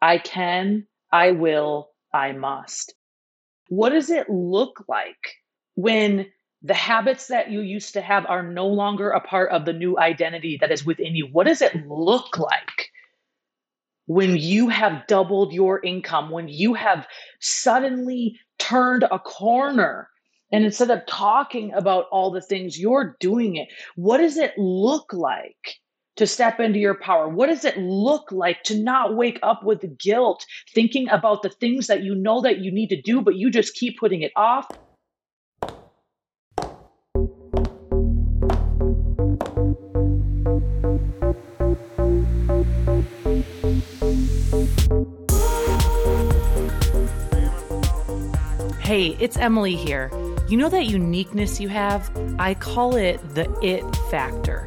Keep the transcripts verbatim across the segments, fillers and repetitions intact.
I can, I will, I must. What does it look like when the habits that you used to have are no longer a part of the new identity that is within you? What does it look like when you have doubled your income, when you have suddenly turned a corner? And instead of talking about all the things, you're doing it. What does it look like to step into your power? What does it look like to not wake up with guilt, thinking about the things that you know that you need to do, but you just keep putting it off? Hey, it's Emily here. You know that uniqueness you have? I call it the it factor.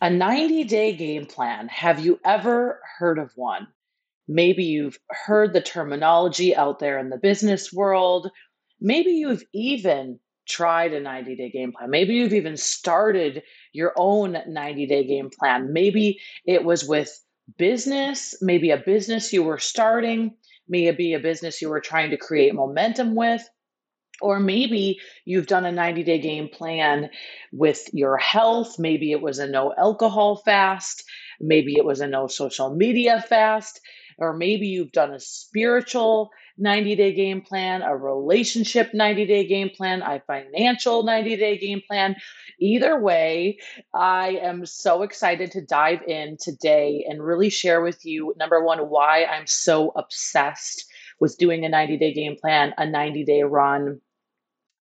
A ninety-day game plan. Have you ever heard of one? Maybe you've heard the terminology out there in the business world. Maybe you've even tried a ninety-day game plan. Maybe you've even started your own ninety-day game plan. Maybe it was with business, maybe a business you were starting, maybe a business you were trying to create momentum with. Or maybe you've done a ninety-day game plan with your health. Maybe it was a no alcohol fast. Maybe it was a no social media fast. Or maybe you've done a spiritual ninety-day game plan, a relationship ninety-day game plan, a financial ninety-day game plan. Either way, I am so excited to dive in today and really share with you, number one, why I'm so obsessed with doing a ninety-day game plan, a ninety-day run.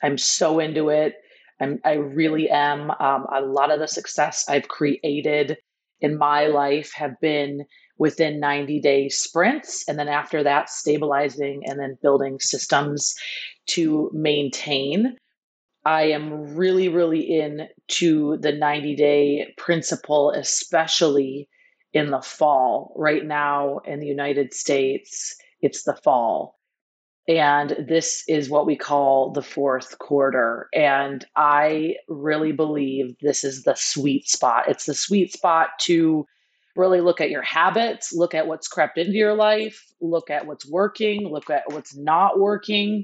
I'm so into it. I'm, I really am. Um, a lot of the success I've created in my life have been within ninety-day sprints. And then after that, stabilizing and then building systems to maintain. I am really, really into the ninety-day principle, especially in the fall. Right now in the United States, it's the fall. And this is what we call the fourth quarter. And I really believe this is the sweet spot. It's the sweet spot to really look at your habits, look at what's crept into your life, look at what's working, look at what's not working.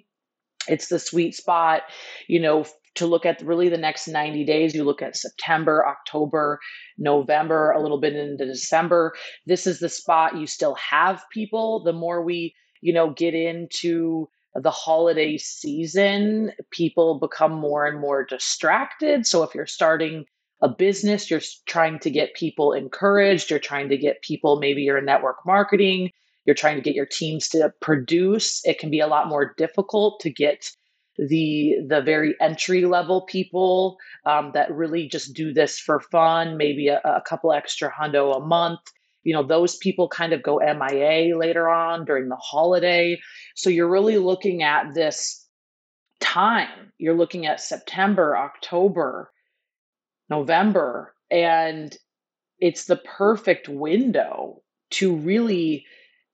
It's the sweet spot, you know, to look at really the next ninety days. You look at September, October, November, a little bit into December. This is the spot you still have people. The more we, you know, get into the holiday season, people become more and more distracted. So if you're starting a business, you're trying to get people encouraged. You're trying to get people, maybe you're in network marketing. You're trying to get your teams to produce. It can be a lot more difficult to get the the very entry-level people um, that really just do this for fun, maybe a, a couple extra hundo a month. You know, those people kind of go M I A later on during the holiday. So you're really looking at this time. You're looking at September, October, November, and it's the perfect window to really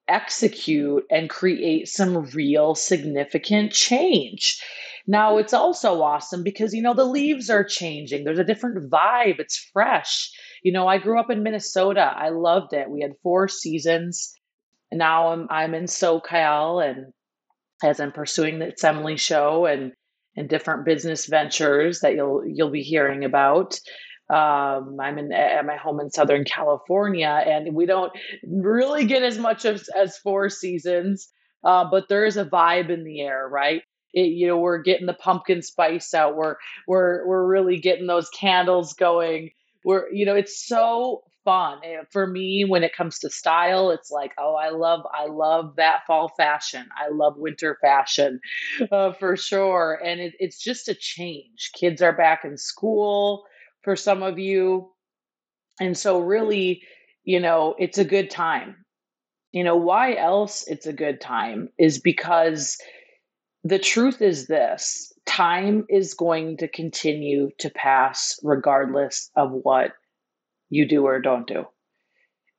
execute and create some real significant change. Now, it's also awesome because, you know, the leaves are changing. There's a different vibe. It's fresh. You know, I grew up in Minnesota. I loved it. We had four seasons. Now I'm I'm in SoCal, and as I'm pursuing the It's Emily show and and different business ventures that you'll you'll be hearing about. Um, I'm in, at my home in Southern California, and we don't really get as much as, as four seasons, uh, but there is a vibe in the air, right? It, you know, we're getting the pumpkin spice out. We're, we're, we're really getting those candles going. We're, you know, it's so fun. And for me, when it comes to style, it's like, oh, I love, I love that fall fashion. I love winter fashion, uh, for sure. And it, it's just a change. Kids are back in school for some of you. And so really, you know, it's a good time. you know, why else it's a good time is because the truth is this: time is going to continue to pass regardless of what you do or don't do.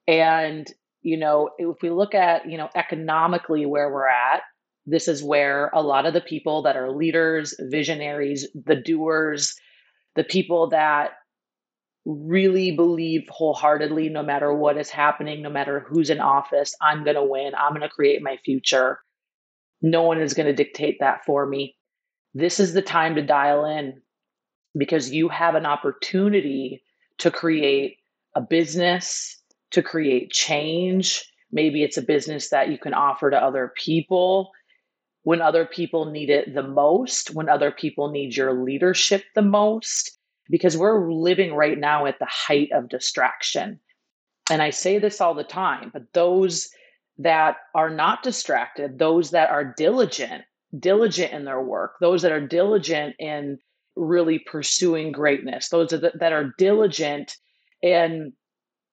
And, you know, if we look at, you know, economically where we're at, this is where a lot of the people that are leaders, visionaries, the doers, the people that really believe wholeheartedly, no matter what is happening, no matter who's in office, I'm going to win. I'm going to create my future. No one is going to dictate that for me. This is the time to dial in, because you have an opportunity to create a business, to create change. Maybe it's a business that you can offer to other people when other people need it the most, when other people need your leadership the most, because we're living right now at the height of distraction. And I say this all the time, but those that are not distracted, those that are diligent, diligent in their work, those that are diligent in really pursuing greatness, those that are diligent in,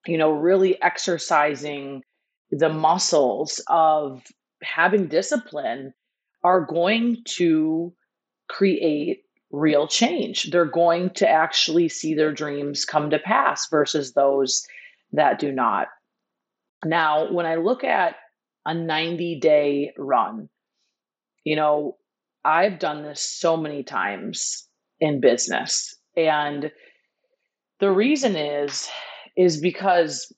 you know, really exercising the muscles of having discipline, are going to create real change. They're going to actually see their dreams come to pass versus those that do not. Now, when I look at a ninety-day run, you know, I've done this so many times in business. And the reason is, is because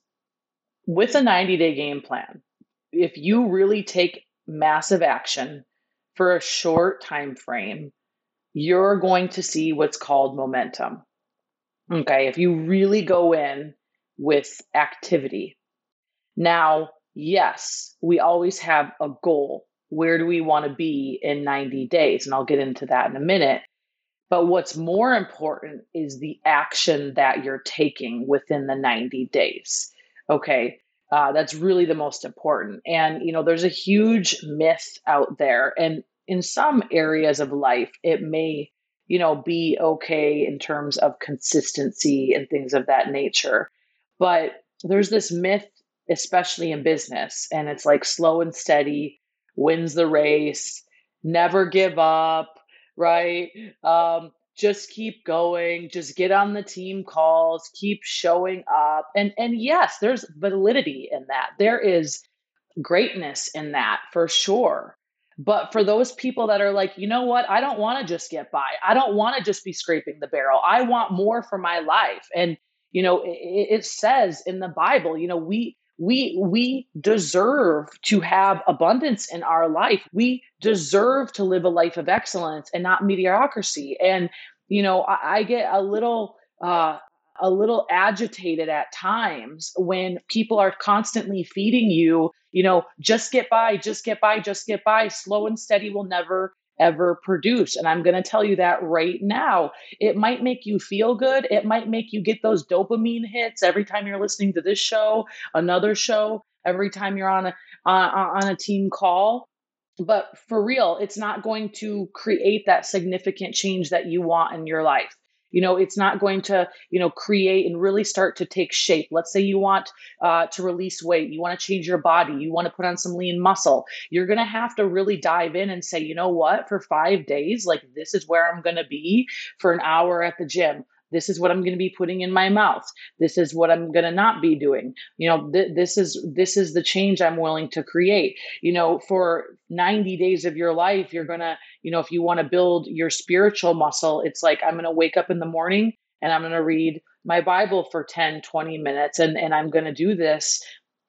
with a ninety-day game plan, if you really take massive action for a short time frame, you're going to see what's called momentum. Okay, if you really go in with activity. Now, yes, we always have a goal. Where do we want to be in ninety days? And I'll get into that in a minute. But what's more important is the action that you're taking within the ninety days. Okay, uh, that's really the most important. And, you know, there's a huge myth out there. And in some areas of life, it may, you know, be okay in terms of consistency and things of that nature. But there's this myth, especially in business, and it's like slow and steady wins the race, never give up, right? Um, just keep going, just get on the team calls, keep showing up. And, and yes, there's validity in that. There is greatness in that for sure. But for those people that are like, you know what, I don't want to just get by. I don't want to just be scraping the barrel. I want more for my life. And, you know, it, it says in the Bible, you know, we, we, we deserve to have abundance in our life. We deserve to live a life of excellence and not mediocrity. And, you know, I, I get a little, uh, a little agitated at times when people are constantly feeding you, you know, just get by, just get by, just get by. Slow and steady will never, ever produce. And I'm going to tell you that right now. It might make you feel good. It might make you get those dopamine hits every time you're listening to this show, another show, every time you're on a, uh, on a team call. But for real, it's not going to create that significant change that you want in your life. You know, it's not going to, you know, create and really start to take shape. Let's say you want uh, to release weight, you want to change your body, you want to put on some lean muscle. You're going to have to really dive in and say, you know what, for five days, like this is where I'm going to be for an hour at the gym. This is what I'm going to be putting in my mouth. This is what I'm going to not be doing. You know, th- this is this is the change I'm willing to create. You know, for ninety days of your life, you're going to, you know, if you want to build your spiritual muscle, it's like, I'm going to wake up in the morning and I'm going to read my Bible for ten, twenty minutes. And, and I'm going to do this,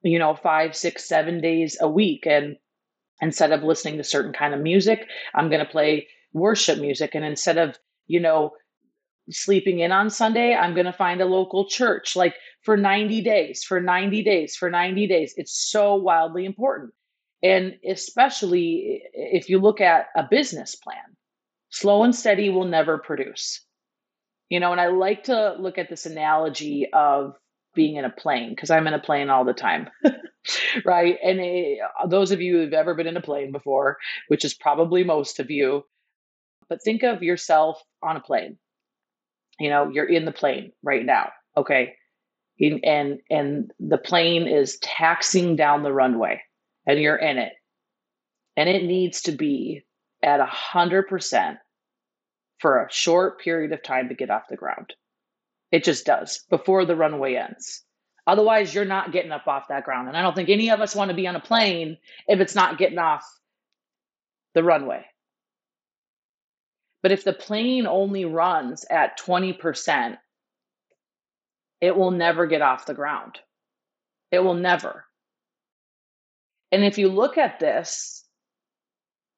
you know, five, six, seven days a week. And instead of listening to certain kind of music, I'm going to play worship music. And instead of, you know, sleeping in on Sunday, I'm going to find a local church, like for ninety days, for ninety days, for ninety days. It's so wildly important. And especially if you look at a business plan, slow and steady will never produce. You know, and I like to look at this analogy of being in a plane, because I'm in a plane all the time, right? And it, those of you who've ever been in a plane before, which is probably most of you, but think of yourself on a plane. You know, you're in the plane right now. Okay. in, and and the plane is taxiing down the runway and you're in it. And it needs to be at one hundred percent for a short period of time to get off the ground. It just does, before the runway ends. Otherwise, you're not getting up off that ground. And I don't think any of us want to be on a plane if it's not getting off the runway. But if the plane only runs at twenty percent, it will never get off the ground. It will never. And if you look at this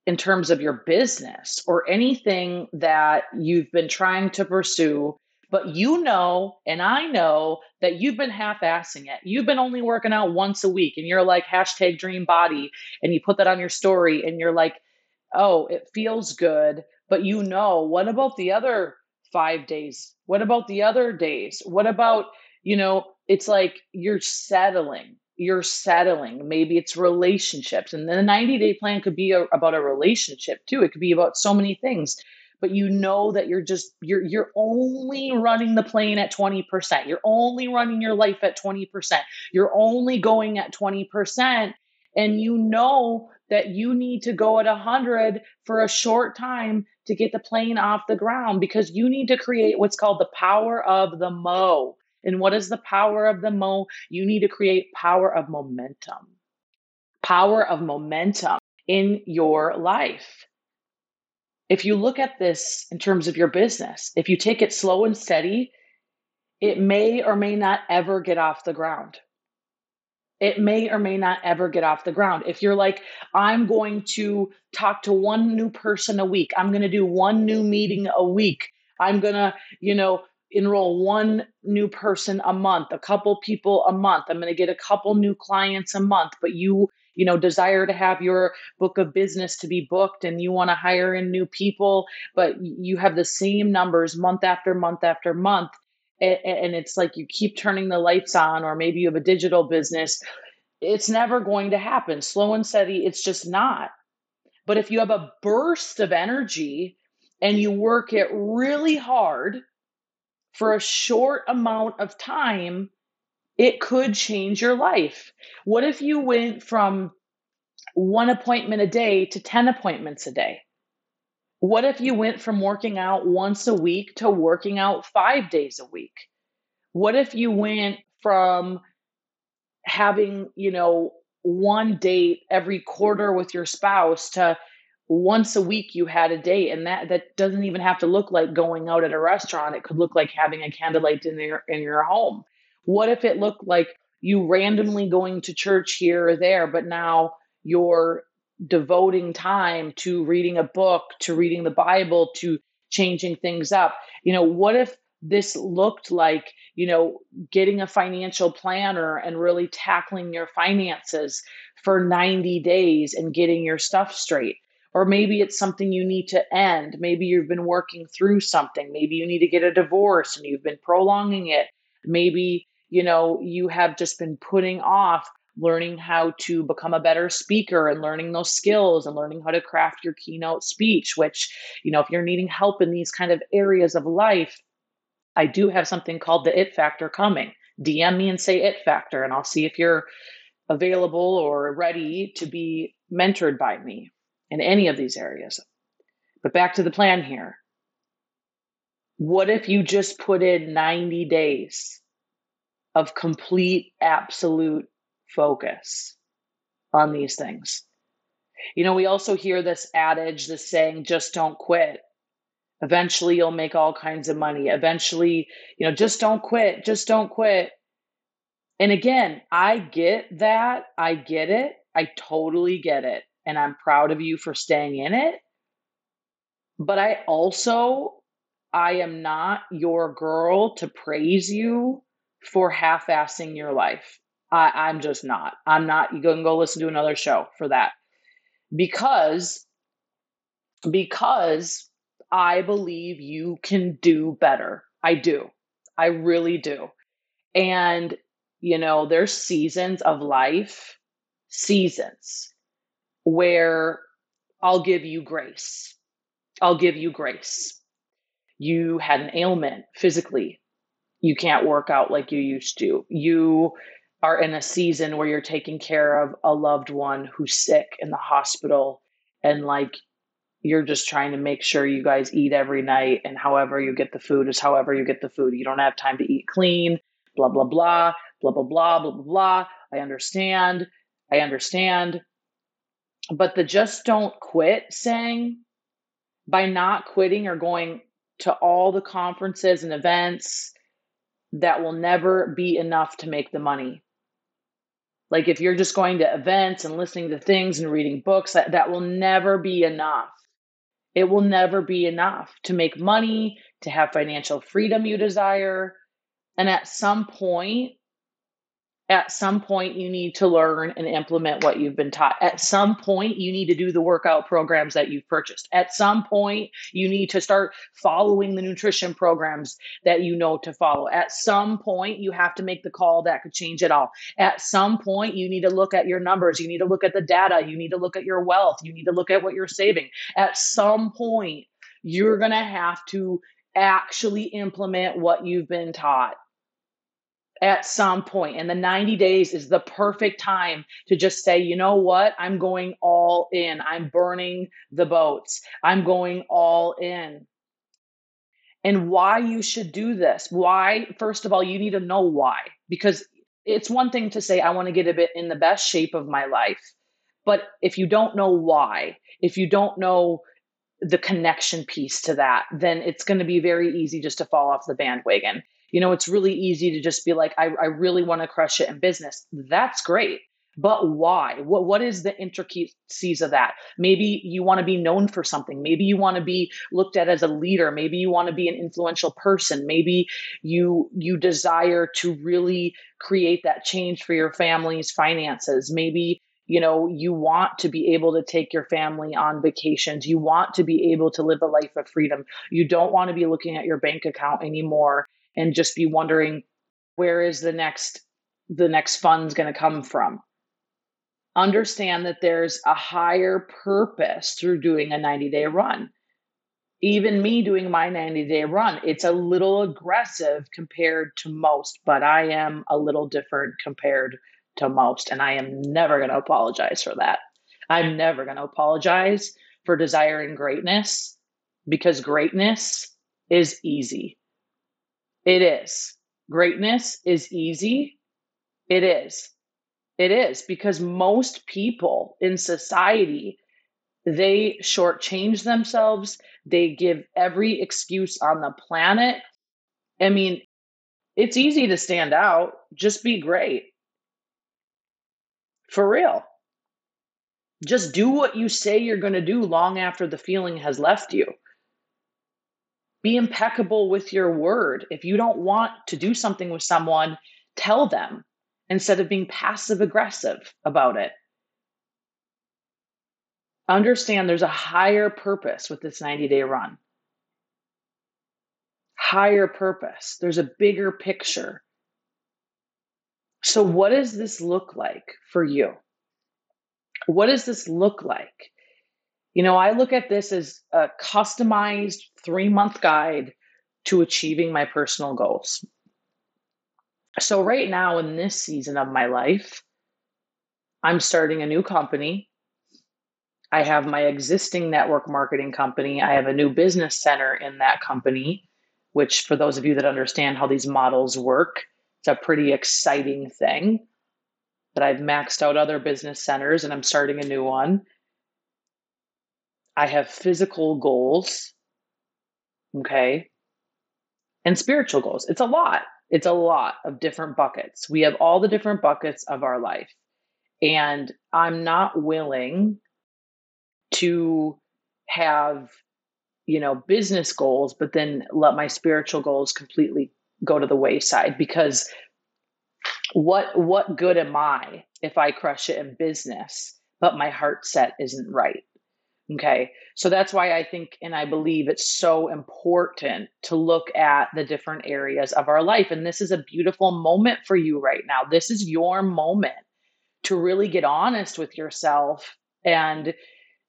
in terms of your business or anything that you've been trying to pursue, but you know, and I know that you've been half-assing it. You've been only working out once a week and you're like hashtag dream body and you put that on your story and you're like, oh, it feels good. But you know, what about the other five days? What about the other days? What about, you know, it's like you're settling, you're settling. Maybe it's relationships. And the ninety day plan could be a, about a relationship too. It could be about so many things. But you know that you're just, you're, you're only running the plane at twenty percent. You're only running your life at twenty percent. You're only going at twenty percent. And you know that you need to go at one hundred for a short time to get the plane off the ground, because you need to create what's called the power of the mo. And what is the power of the mo? You need to create power of momentum, power of momentum in your life. If you look at this in terms of your business, if you take it slow and steady, it may or may not ever get off the ground. It may or may not ever get off the ground. If you're like, I'm going to talk to one new person a week. I'm going to do one new meeting a week. I'm going to, you know, enroll one new person a month, a couple people a month. I'm going to get a couple new clients a month, but you you know, desire to have your book of business to be booked and you want to hire in new people, but you have the same numbers month after month after month. And, and it's like you keep turning the lights on, or maybe you have a digital business. It's never going to happen. Slow and steady, it's just not. But if you have a burst of energy and you work it really hard for a short amount of time, it could change your life. What if you went from one appointment a day to ten appointments a day? What if you went from working out once a week to working out five days a week? What if you went from having, you know, one date every quarter with your spouse to once a week you had a date? And that, that doesn't even have to look like going out at a restaurant. It could look like having a candlelight dinner in your home. What if it looked like you randomly going to church here or there, but now you're devoting time to reading a book, to reading the Bible, to changing things up? You know, what if this looked like, you know, getting a financial planner and really tackling your finances for ninety days and getting your stuff straight? Or maybe it's something you need to end. Maybe you've been working through something. Maybe you need to get a divorce and you've been prolonging it. Maybe you know, you have just been putting off learning how to become a better speaker and learning those skills and learning how to craft your keynote speech, which, you know, if you're needing help in these kind of areas of life, I do have something called the It Factor coming. D M me and say It Factor, and I'll see if you're available or ready to be mentored by me in any of these areas. But back to the plan here. What if you just put in ninety days? Of complete, absolute focus on these things? You know, we also hear this adage, this saying, just don't quit. Eventually you'll make all kinds of money. Eventually, you know, just don't quit, just don't quit. And again, I get that. I get it. I totally get it. And I'm proud of you for staying in it. But I also, I am not your girl to praise you for half-assing your life. I, I'm just not. I'm not. You can go listen to another show for that. Because, because I believe you can do better. I do. I really do. And, you know, there's seasons of life, seasons where I'll give you grace. I'll give you grace. You had an ailment physically. You can't work out like you used to. You are in a season where you're taking care of a loved one who's sick in the hospital, and like you're just trying to make sure you guys eat every night, and however you get the food is however you get the food. You don't have time to eat clean, blah, blah, blah, blah, blah, blah, blah, blah, blah. I understand. I understand. But the just don't quit saying, by not quitting or going to all the conferences and events, that will never be enough to make the money. Like if you're just going to events and listening to things and reading books, that, that will never be enough. It will never be enough to make money, to have financial freedom you desire. And at some point, at some point you need to learn and implement what you've been taught. At some point you need to do the workout programs that you've purchased. At some point you need to start following the nutrition programs that you know to follow. At some point you have to make the call that could change it all. At some point you need to look at your numbers. You need to look at the data. You need to look at your wealth. You need to look at what you're saving. At some point you're going to have to actually implement what you've been taught. At some point, and the ninety days is the perfect time to just say, you know what? I'm going all in. I'm burning the boats. I'm going all in. And why you should do this. Why? First of all, you need to know why, because it's one thing to say, I want to get a bit in the best shape of my life. But if you don't know why, if you don't know the connection piece to that, then it's going to be very easy just to fall off the bandwagon. You know, it's really easy to just be like, I, I really want to crush it in business. That's great. But why? What, what is the intricacies of that? Maybe you want to be known for something. Maybe you want to be looked at as a leader. Maybe you want to be an influential person. Maybe you, you desire to really create that change for your family's finances. Maybe, you know, you want to be able to take your family on vacations. You want to be able to live a life of freedom. You don't want to be looking at your bank account anymore and just be wondering, where is the next the next fund's going to come from? Understand that there's a higher purpose through doing a ninety-day run. Even me doing my ninety-day run, it's a little aggressive compared to most, but I am a little different compared to most, and I am never going to apologize for that. I'm never going to apologize for desiring greatness, because greatness is easy. It is. Greatness is easy. It is. It is, because most people in society, they shortchange themselves. They give every excuse on the planet. I mean, it's easy to stand out. Just be great. For real. Just do what you say you're going to do long after the feeling has left you. Be impeccable with your word. If you don't want to do something with someone, tell them instead of being passive aggressive about it. Understand there's a higher purpose with this ninety-day run. Higher purpose. There's a bigger picture. So what does this look like for you? What does this look like? You know, I look at this as a customized three-month guide to achieving my personal goals. So right now in this season of my life, I'm starting a new company. I have my existing network marketing company. I have a new business center in that company, which for those of you that understand how these models work, it's a pretty exciting thing. But I've maxed out other business centers and I'm starting a new one. I have physical goals, okay, and spiritual goals. It's a lot. It's a lot of different buckets. We have all the different buckets of our life. And I'm not willing to have, you know, business goals, but then let my spiritual goals completely go to the wayside, because what, what good am I if I crush it in business, but my heart set isn't right? Okay. So that's why I think, and I believe it's so important to look at the different areas of our life. And this is a beautiful moment for you right now. This is your moment to really get honest with yourself and,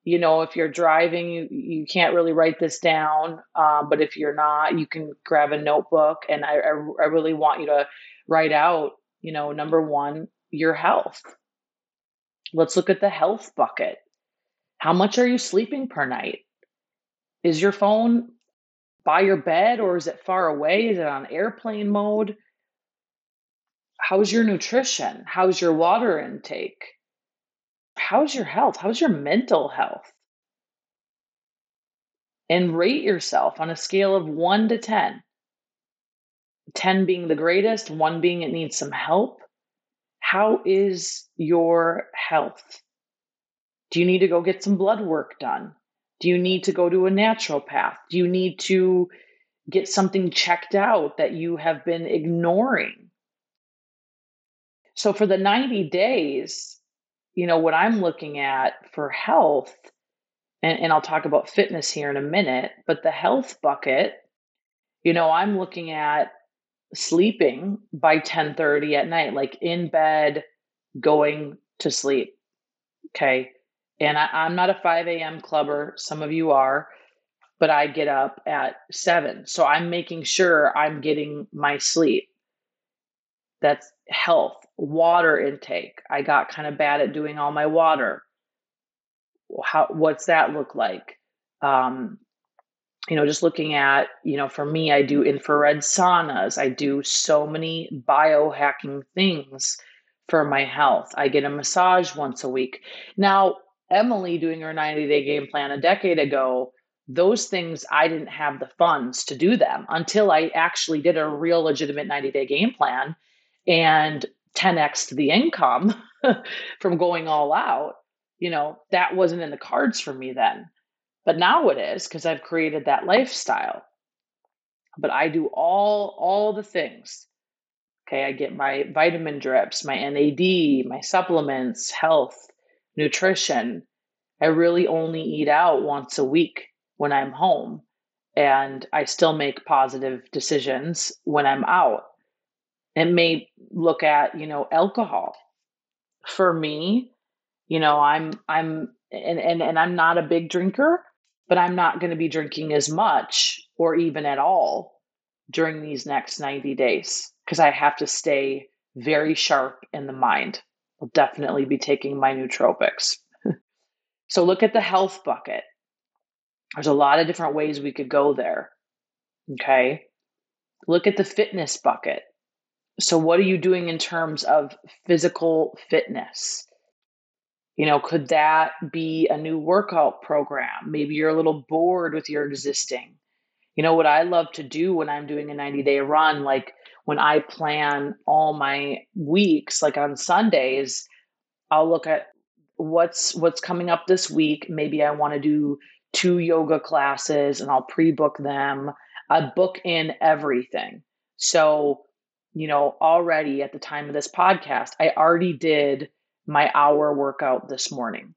you know, if you're driving, you, you can't really write this down. Um, but if you're not, you can grab a notebook. And I, I, I really want you to write out, you know, number one, your health. Let's look at the health bucket. How much are you sleeping per night? Is your phone by your bed or is it far away? Is it on airplane mode? How's your nutrition? How's your water intake? How's your health? How's your mental health? And rate yourself on a scale of one to ten. ten being the greatest, one being it needs some help. How is your health? Do you need to go get some blood work done? Do you need to go to a naturopath? Do you need to get something checked out that you have been ignoring? So for the ninety days, you know, what I'm looking at for health, and, and I'll talk about fitness here in a minute, but the health bucket, you know, I'm looking at sleeping by ten thirty at night, like in bed, going to sleep. Okay. And I, I'm not a five a.m. clubber. Some of you are, but I get up at seven. So I'm making sure I'm getting my sleep. That's health. Water intake. I got kind of bad at doing all my water. How, what's that look like? Um, you know, just looking at, you know, for me, I do infrared saunas. I do so many biohacking things for my health. I get a massage once a week. Now, Emily doing her ninety-day game plan a decade ago, those things, I didn't have the funds to do them until I actually did a real legitimate ninety-day game plan and ten x'd the income from going all out. You know, that wasn't in the cards for me then. But now it is because I've created that lifestyle. But I do all, all the things. Okay, I get my vitamin drips, my N A D, my supplements, health, nutrition. I really only eat out once a week when I'm home. And I still make positive decisions when I'm out. It may look at, you know, alcohol. For me, you know, I'm, I'm, and, and, and I'm not a big drinker, but I'm not going to be drinking as much or even at all during these next ninety days. Because I have to stay very sharp in the mind. I'll definitely be taking my nootropics. So look at the health bucket. There's a lot of different ways we could go there. Okay. Look at the fitness bucket. So what are you doing in terms of physical fitness? You know, could that be a new workout program? Maybe you're a little bored with your existing. You know, what I love to do when I'm doing a ninety-day run, like when I plan all my weeks, like on Sundays, I'll look at what's what's coming up this week. Maybe I want to do two yoga classes and I'll pre-book them. I book in everything. So, you know, already at the time of this podcast, I already did my hour workout this morning.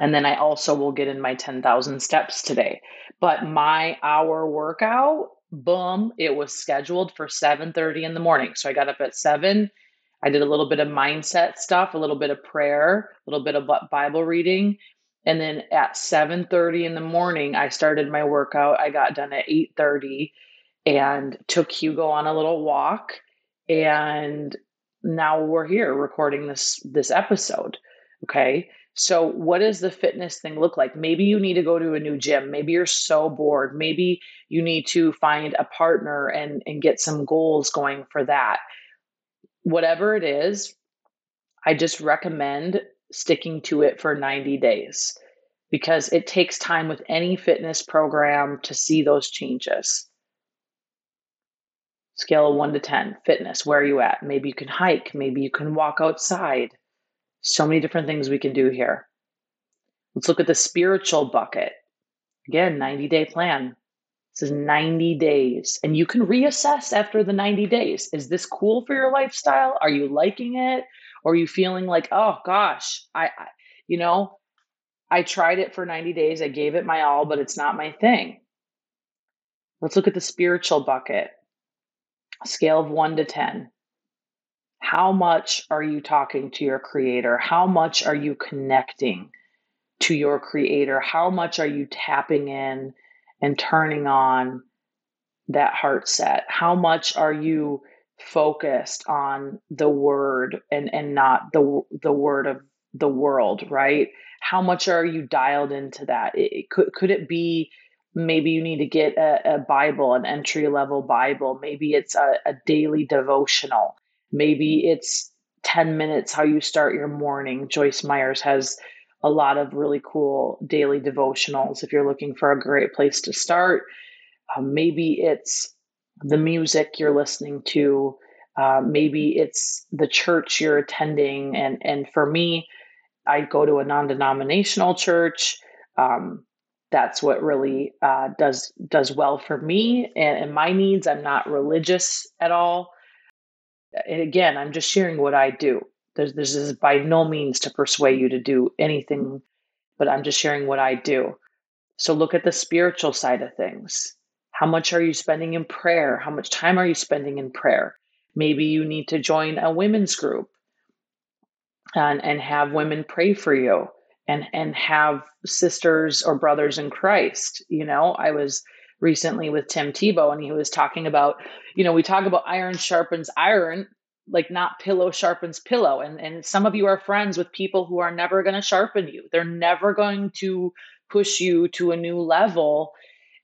And then I also will get in my ten thousand steps today. But my hour workout, boom, it was scheduled for seven thirty in the morning. So I got up at seven. I did a little bit of mindset stuff, a little bit of prayer, a little bit of Bible reading. And then at seven thirty in the morning, I started my workout. I got done at eight thirty and took Hugo on a little walk. And now we're here recording this, this episode. Okay. So what does the fitness thing look like? Maybe you need to go to a new gym. Maybe you're so bored. Maybe you need to find a partner and, and get some goals going for that. Whatever it is, I just recommend sticking to it for ninety days because it takes time with any fitness program to see those changes. Scale of one to ten, fitness, where are you at? Maybe you can hike. Maybe you can walk outside. So many different things we can do here. Let's look at the spiritual bucket. Again, ninety-day plan. This is ninety days. And you can reassess after the ninety days. Is this cool for your lifestyle? Are you liking it? Or are you feeling like, oh gosh, I, I you know, I tried it for ninety days. I gave it my all, but it's not my thing. Let's look at the spiritual bucket. Scale of one to ten. How much are you talking to your creator? How much are you connecting? to your creator? How much are you tapping in and turning on that heart set? How much are you focused on the word and, and not the, the word of the world, right? How much are you dialed into that? It, it could, could it be, maybe you need to get a, a Bible, an entry-level Bible. Maybe it's a, a daily devotional. Maybe it's ten minutes, how you start your morning. Joyce Myers has a lot of really cool daily devotionals if you're looking for a great place to start. Uh, maybe it's the music you're listening to. Uh, maybe it's the church you're attending. And, and for me, I go to a non-denominational church. Um, That's what really uh, does does well for me and, and my needs. I'm not religious at all. And again, I'm just sharing what I do. There's, this is by no means to persuade you to do anything, but I'm just sharing what I do. So look at the spiritual side of things. How much are you spending in prayer? How much time are you spending in prayer? Maybe you need to join a women's group and, and have women pray for you. And and have sisters or brothers in Christ. You know, I was recently with Tim Tebow and he was talking about, you know, we talk about iron sharpens iron, like not pillow sharpens pillow. And, and some of you are friends with people who are never going to sharpen you. They're never going to push you to a new level.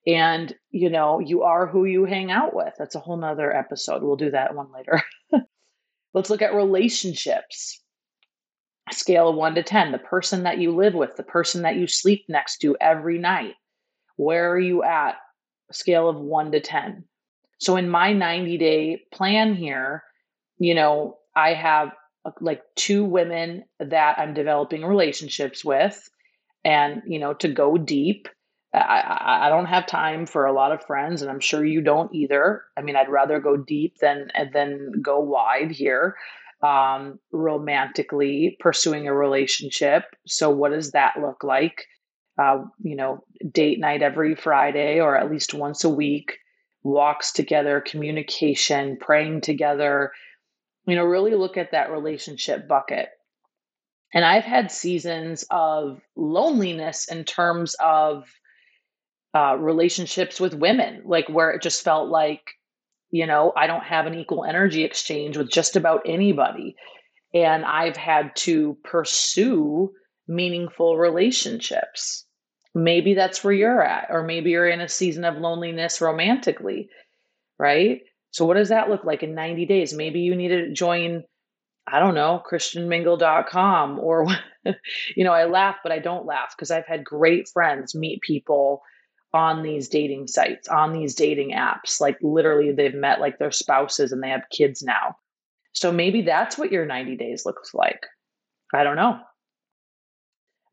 And, you know, you are who you hang out with. That's a whole nother episode. We'll do that one later. Let's look at relationships. Scale of one to ten, the person that you live with, the person that you sleep next to every night. Where are you at? Scale of one to ten. So in my ninety day plan here, you know, I have like two women that I'm developing relationships with and, you know, to go deep. I, I don't have time for a lot of friends and I'm sure you don't either. I mean, I'd rather go deep than, than go wide here. Um, romantically pursuing a relationship. So what does that look like? Uh, you know, date night every Friday or at least once a week, walks together, communication, praying together, you know, really look at that relationship bucket. And I've had seasons of loneliness in terms of uh, relationships with women, like where it just felt like, you know, I don't have an equal energy exchange with just about anybody. And I've had to pursue meaningful relationships. Maybe that's where you're at, or maybe you're in a season of loneliness romantically, right? So what does that look like in ninety days? Maybe you need to join, I don't know, christian mingle dot com or, you know, I laugh, but I don't laugh because I've had great friends meet people on these dating sites, on these dating apps. Like literally they've met like their spouses and they have kids now. So maybe that's what your ninety days looks like. I don't know.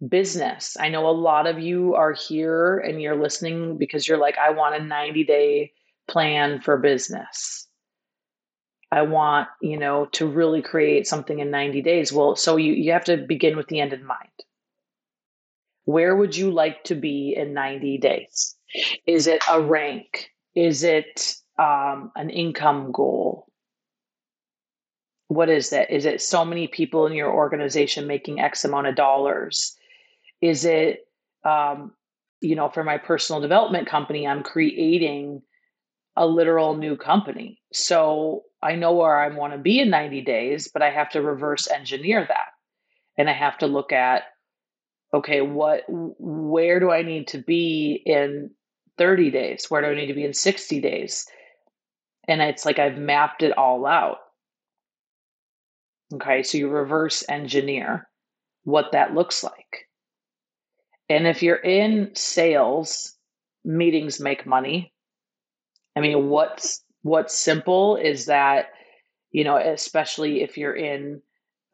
Business. I know a lot of you are here and you're listening because you're like, I want a ninety day plan for business. I want, you know, to really create something in ninety days. Well, so you, you have to begin with the end in mind. Where would you like to be in ninety days? Is it a rank? Is it um, an income goal? What is that? Is it so many people in your organization making X amount of dollars? Is it, um, you know, for my personal development company, I'm creating a literal new company. So I know where I want to be in ninety days, but I have to reverse engineer that. And I have to look at, okay, what, where do I need to be in thirty days? Where do I need to be in sixty days? And it's like, I've mapped it all out. Okay. So you reverse engineer what that looks like. And if you're in sales, meetings make money. I mean, what's, what's simple is that, you know, especially if you're in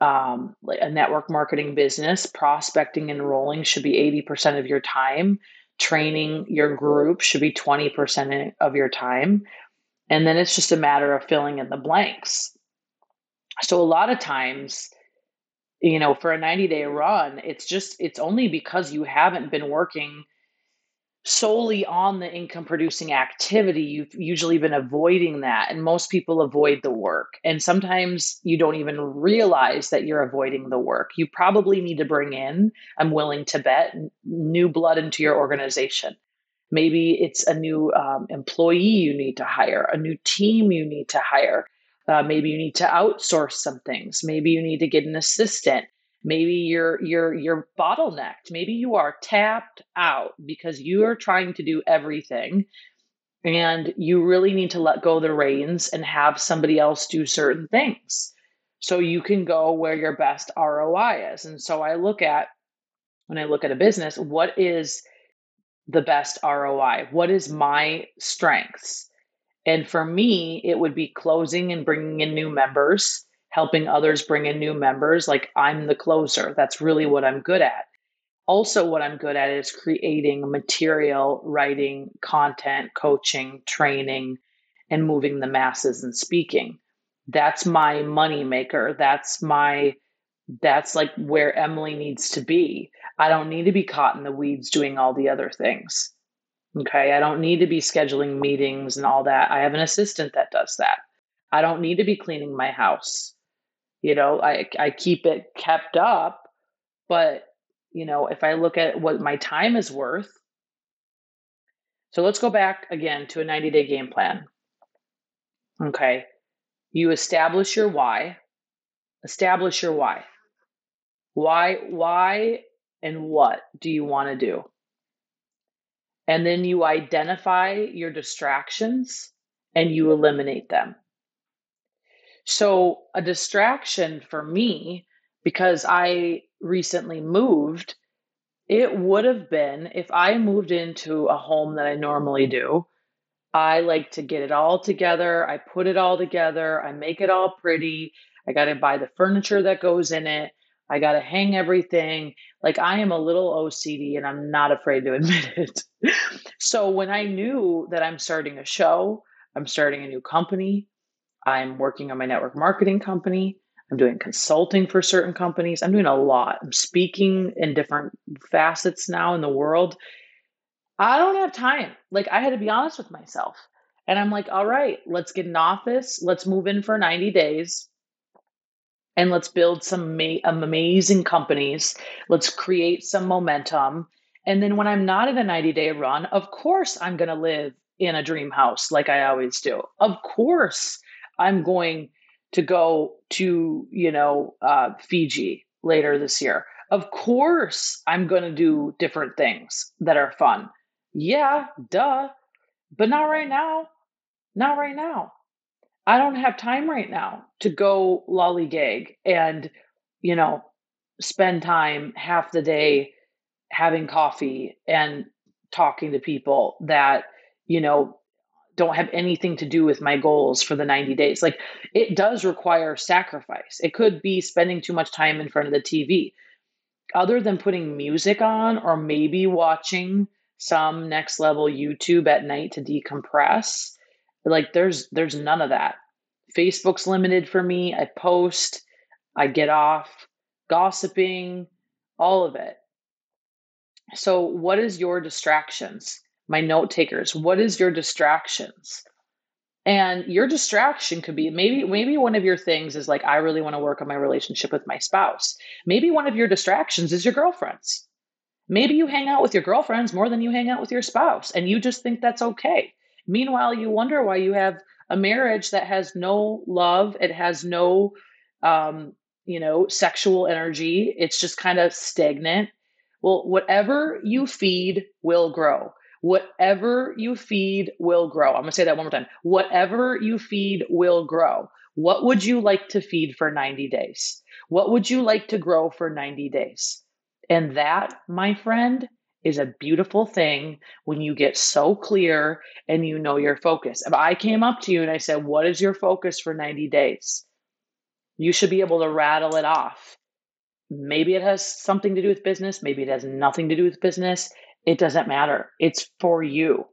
Um, like a network marketing business, prospecting and enrolling should be eighty percent of your time. Training your group should be twenty percent of your time. And then it's just a matter of filling in the blanks. So a lot of times, you know, for a ninety day run, it's just, it's only because you haven't been working solely on the income producing activity, you've usually been avoiding that. And most people avoid the work. And sometimes you don't even realize that you're avoiding the work. You probably need to bring in, I'm willing to bet, new blood into your organization. Maybe it's a new um, employee you need to hire, a new team you need to hire. Uh, maybe you need to outsource some things. Maybe you need to get an assistant. Maybe you're you're you're bottlenecked. Maybe you are tapped out because you are trying to do everything, and you really need to let go of the reins and have somebody else do certain things so you can go where your best R O I is. And so I look at, when I look at a business, what is the best R O I? What is my strengths? And for me, it would be closing and bringing in new members, helping others bring in new members. Like, I'm the closer. That's really what I'm good at. Also, what I'm good at is creating material, writing, content, coaching, training, and moving the masses and speaking. That's my money maker. That's my, that's like where Emily needs to be. I don't need to be caught in the weeds doing all the other things. Okay. I don't need to be scheduling meetings and all that. I have an assistant that does that. I don't need to be cleaning my house. You know, I I keep it kept up, but you know, if I look at what my time is worth. So let's go back again to a ninety-day game plan. Okay. You establish your why. Establish your why. Why, why, and what do you want to do? And then you identify your distractions and you eliminate them. So a distraction for me, because I recently moved, it would have been if I moved into a home that I normally do. I like to get it all together. I put it all together. I make it all pretty. I got to buy the furniture that goes in it. I got to hang everything. Like, I am a little O C D and I'm not afraid to admit it. So when I knew that I'm starting a show, I'm starting a new company, I'm working on my network marketing company, I'm doing consulting for certain companies, I'm doing a lot. I'm speaking in different facets now in the world. I don't have time. Like, I had to be honest with myself. And I'm like, all right, let's get an office. Let's move in for ninety days. And let's build some ma- amazing companies. Let's create some momentum. And then when I'm not in a ninety-day run, of course I'm going to live in a dream house like I always do. Of course I'm going to go to, you know, uh, Fiji later this year. Of course, I'm going to do different things that are fun. Yeah, duh. But not right now. Not right now. I don't have time right now to go lollygag and, you know, spend time half the day having coffee and talking to people that, you know, don't have anything to do with my goals for the ninety days. Like, it does require sacrifice. It could be spending too much time in front of the T V. Other than putting music on or maybe watching some next level YouTube at night to decompress, like there's there's none of that. Facebook's limited for me. I post, I get off, gossiping, all of it. So what is your distractions? My note takers, what is your distractions? And your distraction could be, maybe maybe one of your things is like, I really want to work on my relationship with my spouse. Maybe one of your distractions is your girlfriends. Maybe you hang out with your girlfriends more than you hang out with your spouse, and you just think that's okay. Meanwhile, you wonder why you have a marriage that has no love. It has no, um, you know, sexual energy. It's just kind of stagnant. Well, whatever you feed will grow. Whatever you feed will grow. I'm going to say that one more time. Whatever you feed will grow. What would you like to feed for ninety days? What would you like to grow for ninety days? And that, my friend, is a beautiful thing when you get so clear and you know your focus. If I came up to you and I said, what is your focus for ninety days? You should be able to rattle it off. Maybe it has something to do with business. Maybe it has nothing to do with business. It doesn't matter. It's for you.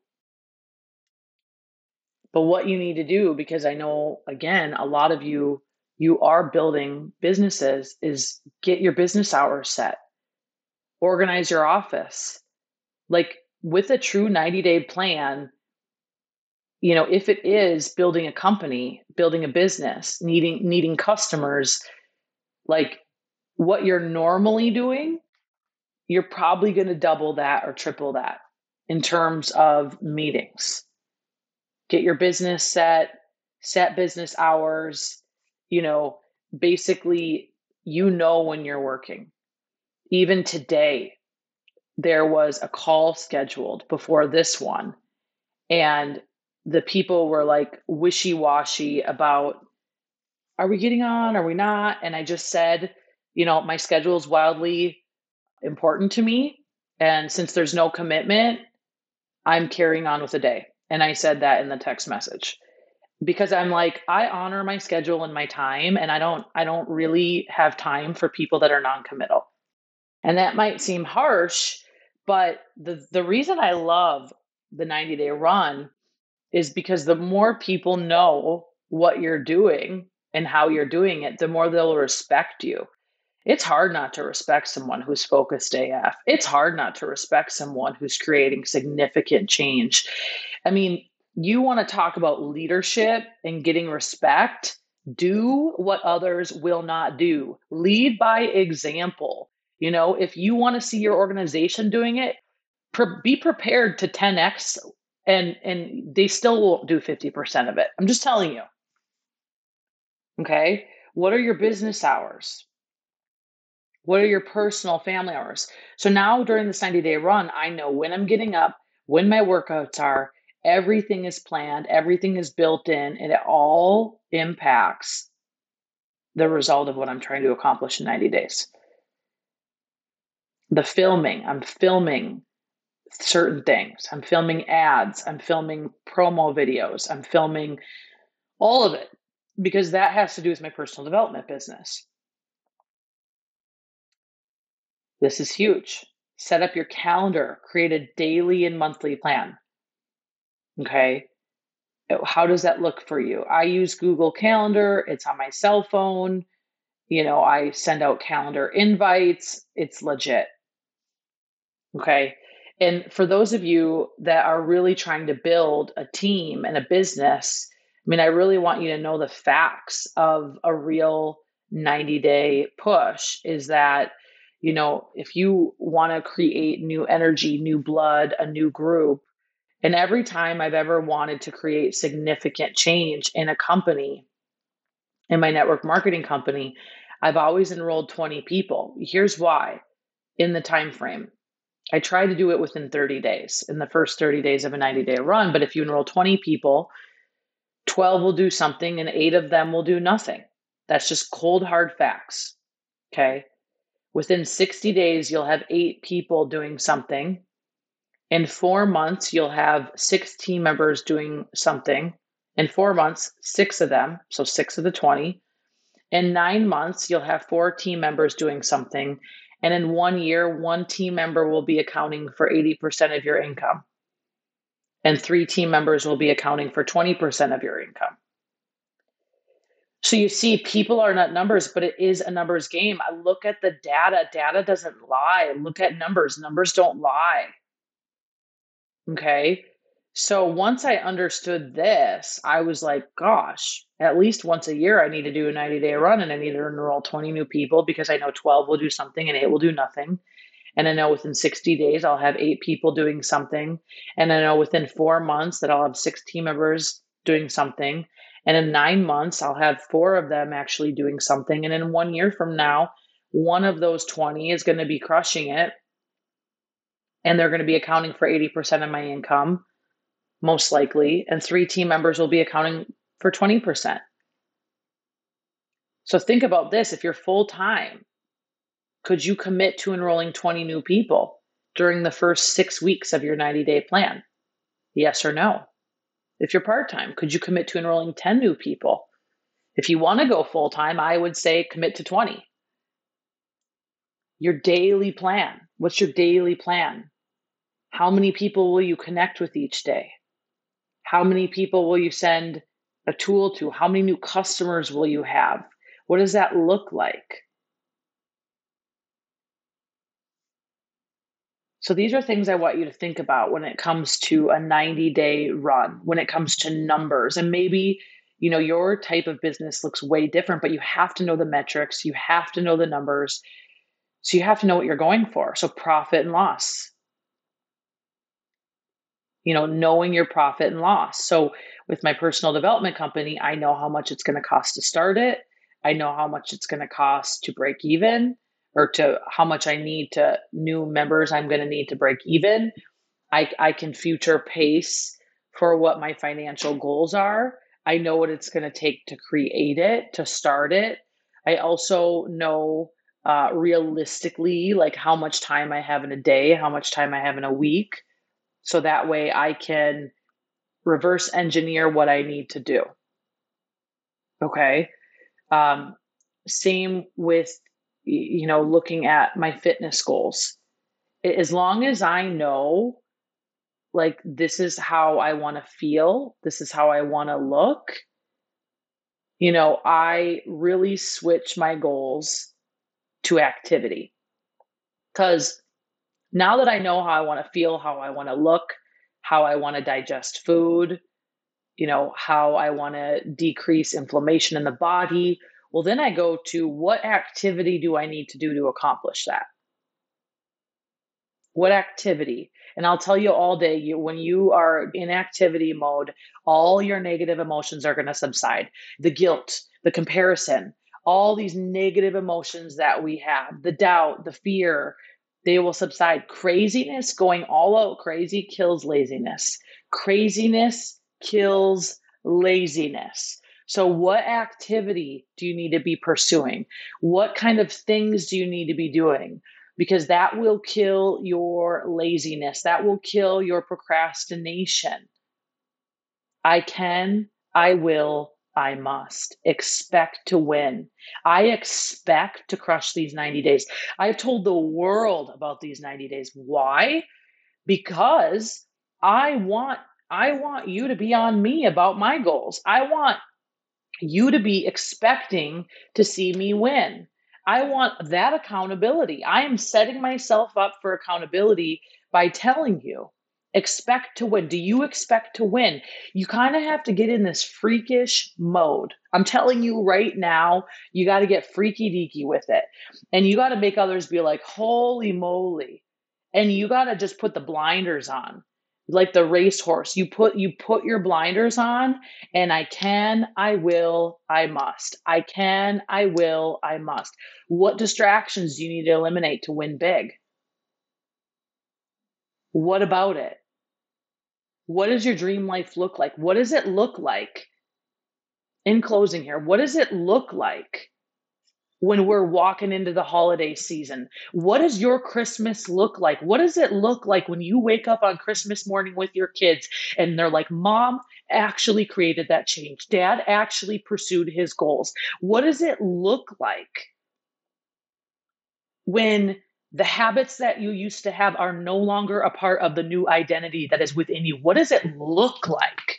But what you need to do, because I know, again, a lot of you, you are building businesses, is get your business hours set. Organize your office. Like, with a true ninety day plan, you know, if it is building a company, building a business, needing, needing customers, like what you're normally doing, you're probably going to double that or triple that in terms of meetings. Get your business set, set business hours, you know, basically, you know, when you're working. Even today, there was a call scheduled before this one, and the people were like wishy-washy about, are we getting on? Are we not? And I just said, you know, my schedule is wildly important to me. And since there's no commitment, I'm carrying on with the day. And I said that in the text message, because I'm like, I honor my schedule and my time. And I don't, I don't really have time for people that are non-committal. And that might seem harsh, but the, the reason I love the ninety day run is because the more people know what you're doing and how you're doing it, the more they'll respect you. It's hard not to respect someone who's focused A F. It's hard not to respect someone who's creating significant change. I mean, you want to talk about leadership and getting respect. Do what others will not do. Lead by example. You know, if you want to see your organization doing it, pre- be prepared to ten X and, and they still won't do fifty percent of it. I'm just telling you. Okay. What are your business hours? What are your personal family hours? So now during this ninety day run, I know when I'm getting up, when my workouts are, everything is planned, everything is built in, and it all impacts the result of what I'm trying to accomplish in ninety days. The filming, I'm filming certain things. I'm filming ads. I'm filming promo videos. I'm filming all of it because that has to do with my personal development business. This is huge. Set up your calendar, create a daily and monthly plan. Okay. How does that look for you? I use Google Calendar. It's on my cell phone. You know, I send out calendar invites. It's legit. Okay. And for those of you that are really trying to build a team and a business, I mean, I really want you to know the facts of a real ninety day push is that, you know, if you want to create new energy, new blood, a new group, and every time I've ever wanted to create significant change in a company, in my network marketing company, I've always enrolled twenty people. Here's why. In the time frame, I try to do it within thirty days, in the first thirty days of a ninety day run. But if you enroll twenty people, twelve will do something and eight of them will do nothing. That's just cold, hard facts. Okay. Within sixty days, you'll have eight people doing something. In four months, you'll have six team members doing something. In four months, six of them, so six of the twenty. In nine months, you'll have four team members doing something. And in one year, one team member will be accounting for eighty percent of your income. And three team members will be accounting for twenty percent of your income. So you see, people are not numbers, but it is a numbers game. I look at the data. Data doesn't lie. Look at numbers. Numbers don't lie. Okay. So once I understood this, I was like, gosh, at least once a year, I need to do a ninety day run and I need to enroll twenty new people because I know twelve will do something and eight will do nothing. And I know within sixty days, I'll have eight people doing something. And I know within four months that I'll have six team members doing something. And in nine months, I'll have four of them actually doing something. And in one year from now, one of those twenty is going to be crushing it. And they're going to be accounting for eighty percent of my income, most likely. And three team members will be accounting for twenty percent. So think about this. If you're full-time, could you commit to enrolling twenty new people during the first six weeks of your ninety day plan? Yes or no? If you're part-time, could you commit to enrolling ten new people? If you want to go full-time, I would say commit to twenty. Your daily plan. What's your daily plan? How many people will you connect with each day? How many people will you send a tool to? How many new customers will you have? What does that look like? So these are things I want you to think about when it comes to a ninety day run, when it comes to numbers. And maybe, you know, your type of business looks way different, but you have to know the metrics, you have to know the numbers. So you have to know what you're going for. So profit and loss, you know, knowing your profit and loss. So with my personal development company, I know how much it's going to cost to start it. I know how much it's going to cost to break even, or to how much I need to new members I'm going to need to break even. I, I can future pace for what my financial goals are. I know what it's going to take to create it, to start it. I also know uh, realistically, like how much time I have in a day, how much time I have in a week. So that way I can reverse engineer what I need to do. Okay. Um, same with, you know, looking at my fitness goals. As long as I know, like, this is how I want to feel, this is how I want to look, you know, I really switch my goals to activity. Because now that I know how I want to feel, how I want to look, how I want to digest food, you know, how I want to decrease inflammation in the body, well, then I go to what activity do I need to do to accomplish that? What activity? And I'll tell you all day, you, when you are in activity mode, all your negative emotions are going to subside. The guilt, the comparison, all these negative emotions that we have, the doubt, the fear, they will subside. Craziness, going all out crazy, kills laziness. Craziness kills laziness. So what activity do you need to be pursuing? What kind of things do you need to be doing? Because that will kill your laziness. That will kill your procrastination. I can, I will, I must. Expect to win. I expect to crush these ninety days. I've told the world about these ninety days. Why? Because I want, I want you to be on me about my goals. I want you to be expecting to see me win. I want that accountability. I am setting myself up for accountability by telling you, expect to win. Do you expect to win? You kind of have to get in this freakish mode. I'm telling you right now, you got to get freaky deaky with it. And you got to make others be like, holy moly. And you got to just put the blinders on. Like the racehorse, you put you put your blinders on, and I can, I will, I must. I can, I will, I must. What distractions do you need to eliminate to win big? What about it? What does your dream life look like? What does it look like? In closing here, what does it look like when we're walking into the holiday season? What does your Christmas look like? What does it look like when you wake up on Christmas morning with your kids and they're like, Mom actually created that change. Dad actually pursued his goals. What does it look like when the habits that you used to have are no longer a part of the new identity that is within you? What does it look like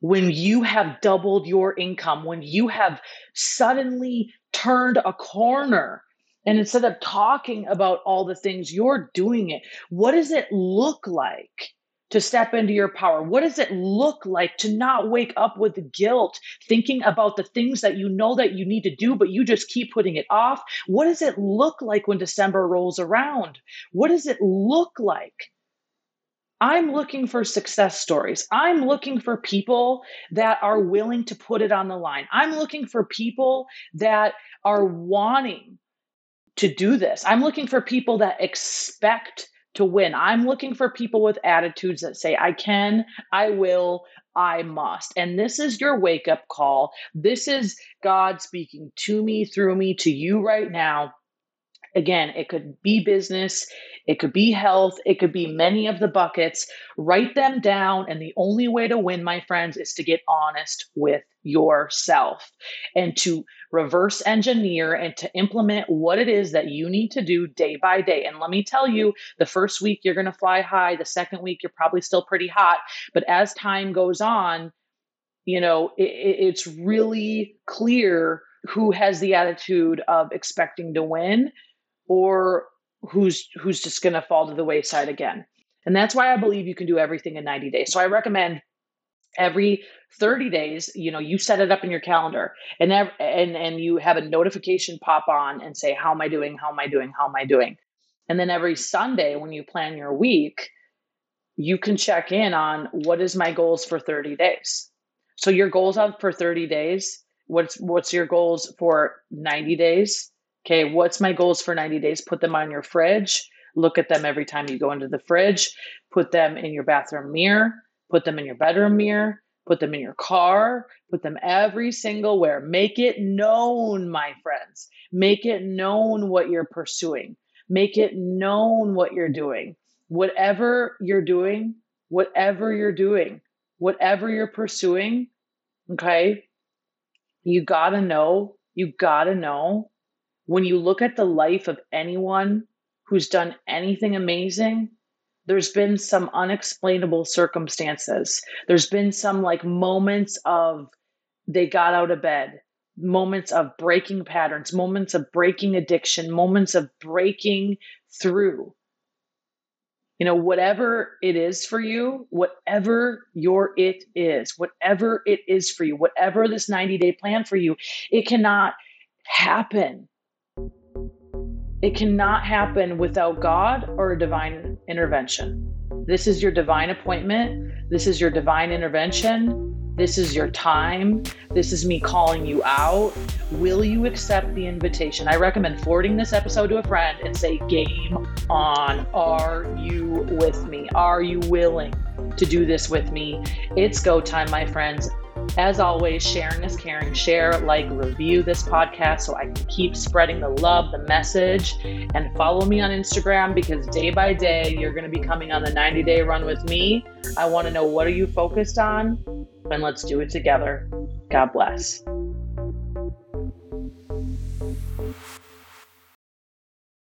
when you have doubled your income, when you have suddenly turned a corner, and instead of talking about all the things, you're doing it? What does it look like to step into your power? What does it look like to not wake up with guilt, thinking about the things that you know that you need to do, but you just keep putting it off? What does it look like when December rolls around? What does it look like? I'm looking for success stories. I'm looking for people that are willing to put it on the line. I'm looking for people that are wanting to do this. I'm looking for people that expect to win. I'm looking for people with attitudes that say, I can, I will, I must. And this is your wake-up call. This is God speaking to me, through me, to you right now. Again, it could be business, it could be health, it could be many of the buckets. Write them down. And the only way to win, my friends, is to get honest with yourself and to reverse engineer and to implement what it is that you need to do day by day. And let me tell you, the first week you're going to fly high. The second week, you're probably still pretty hot. But as time goes on, you know, it, it's really clear who has the attitude of expecting to win, or who's who's just going to fall to the wayside again. And that's why I believe you can do everything in ninety days. So I recommend every thirty days, you know, you set it up in your calendar and ev- and and you have a notification pop on and say, how am I doing? How am I doing? How am I doing? And then every Sunday when you plan your week, you can check in on what is my goals for thirty days. So your goals are for thirty days. What's what's your goals for ninety days? Okay, what's my goals for ninety days? Put them on your fridge. Look at them every time you go into the fridge. Put them in your bathroom mirror. Put them in your bedroom mirror. Put them in your car. Put them every single where. Make it known, my friends. Make it known what you're pursuing. Make it known what you're doing. Whatever you're doing, whatever you're doing, whatever you're pursuing, okay, you gotta know, you gotta know. When you look at the life of anyone who's done anything amazing, there's been some unexplainable circumstances. There's been some like moments of they got out of bed, moments of breaking patterns, moments of breaking addiction, moments of breaking through. You know, whatever it is for you, whatever your it is, whatever it is for you, whatever this ninety-day plan for you, it cannot happen. It cannot happen without God or a divine intervention. This is your divine appointment. This is your divine intervention. This is your time. This is me calling you out. Will you accept the invitation? I recommend forwarding this episode to a friend and say, game on. Are you with me? Are you willing to do this with me? It's go time, my friends. As always, sharing is caring. Share, like, review this podcast so I can keep spreading the love, the message, and follow me on Instagram, because day by day, you're going to be coming on the ninety-day run with me. I want to know, what are you focused on? And let's do it together. God bless.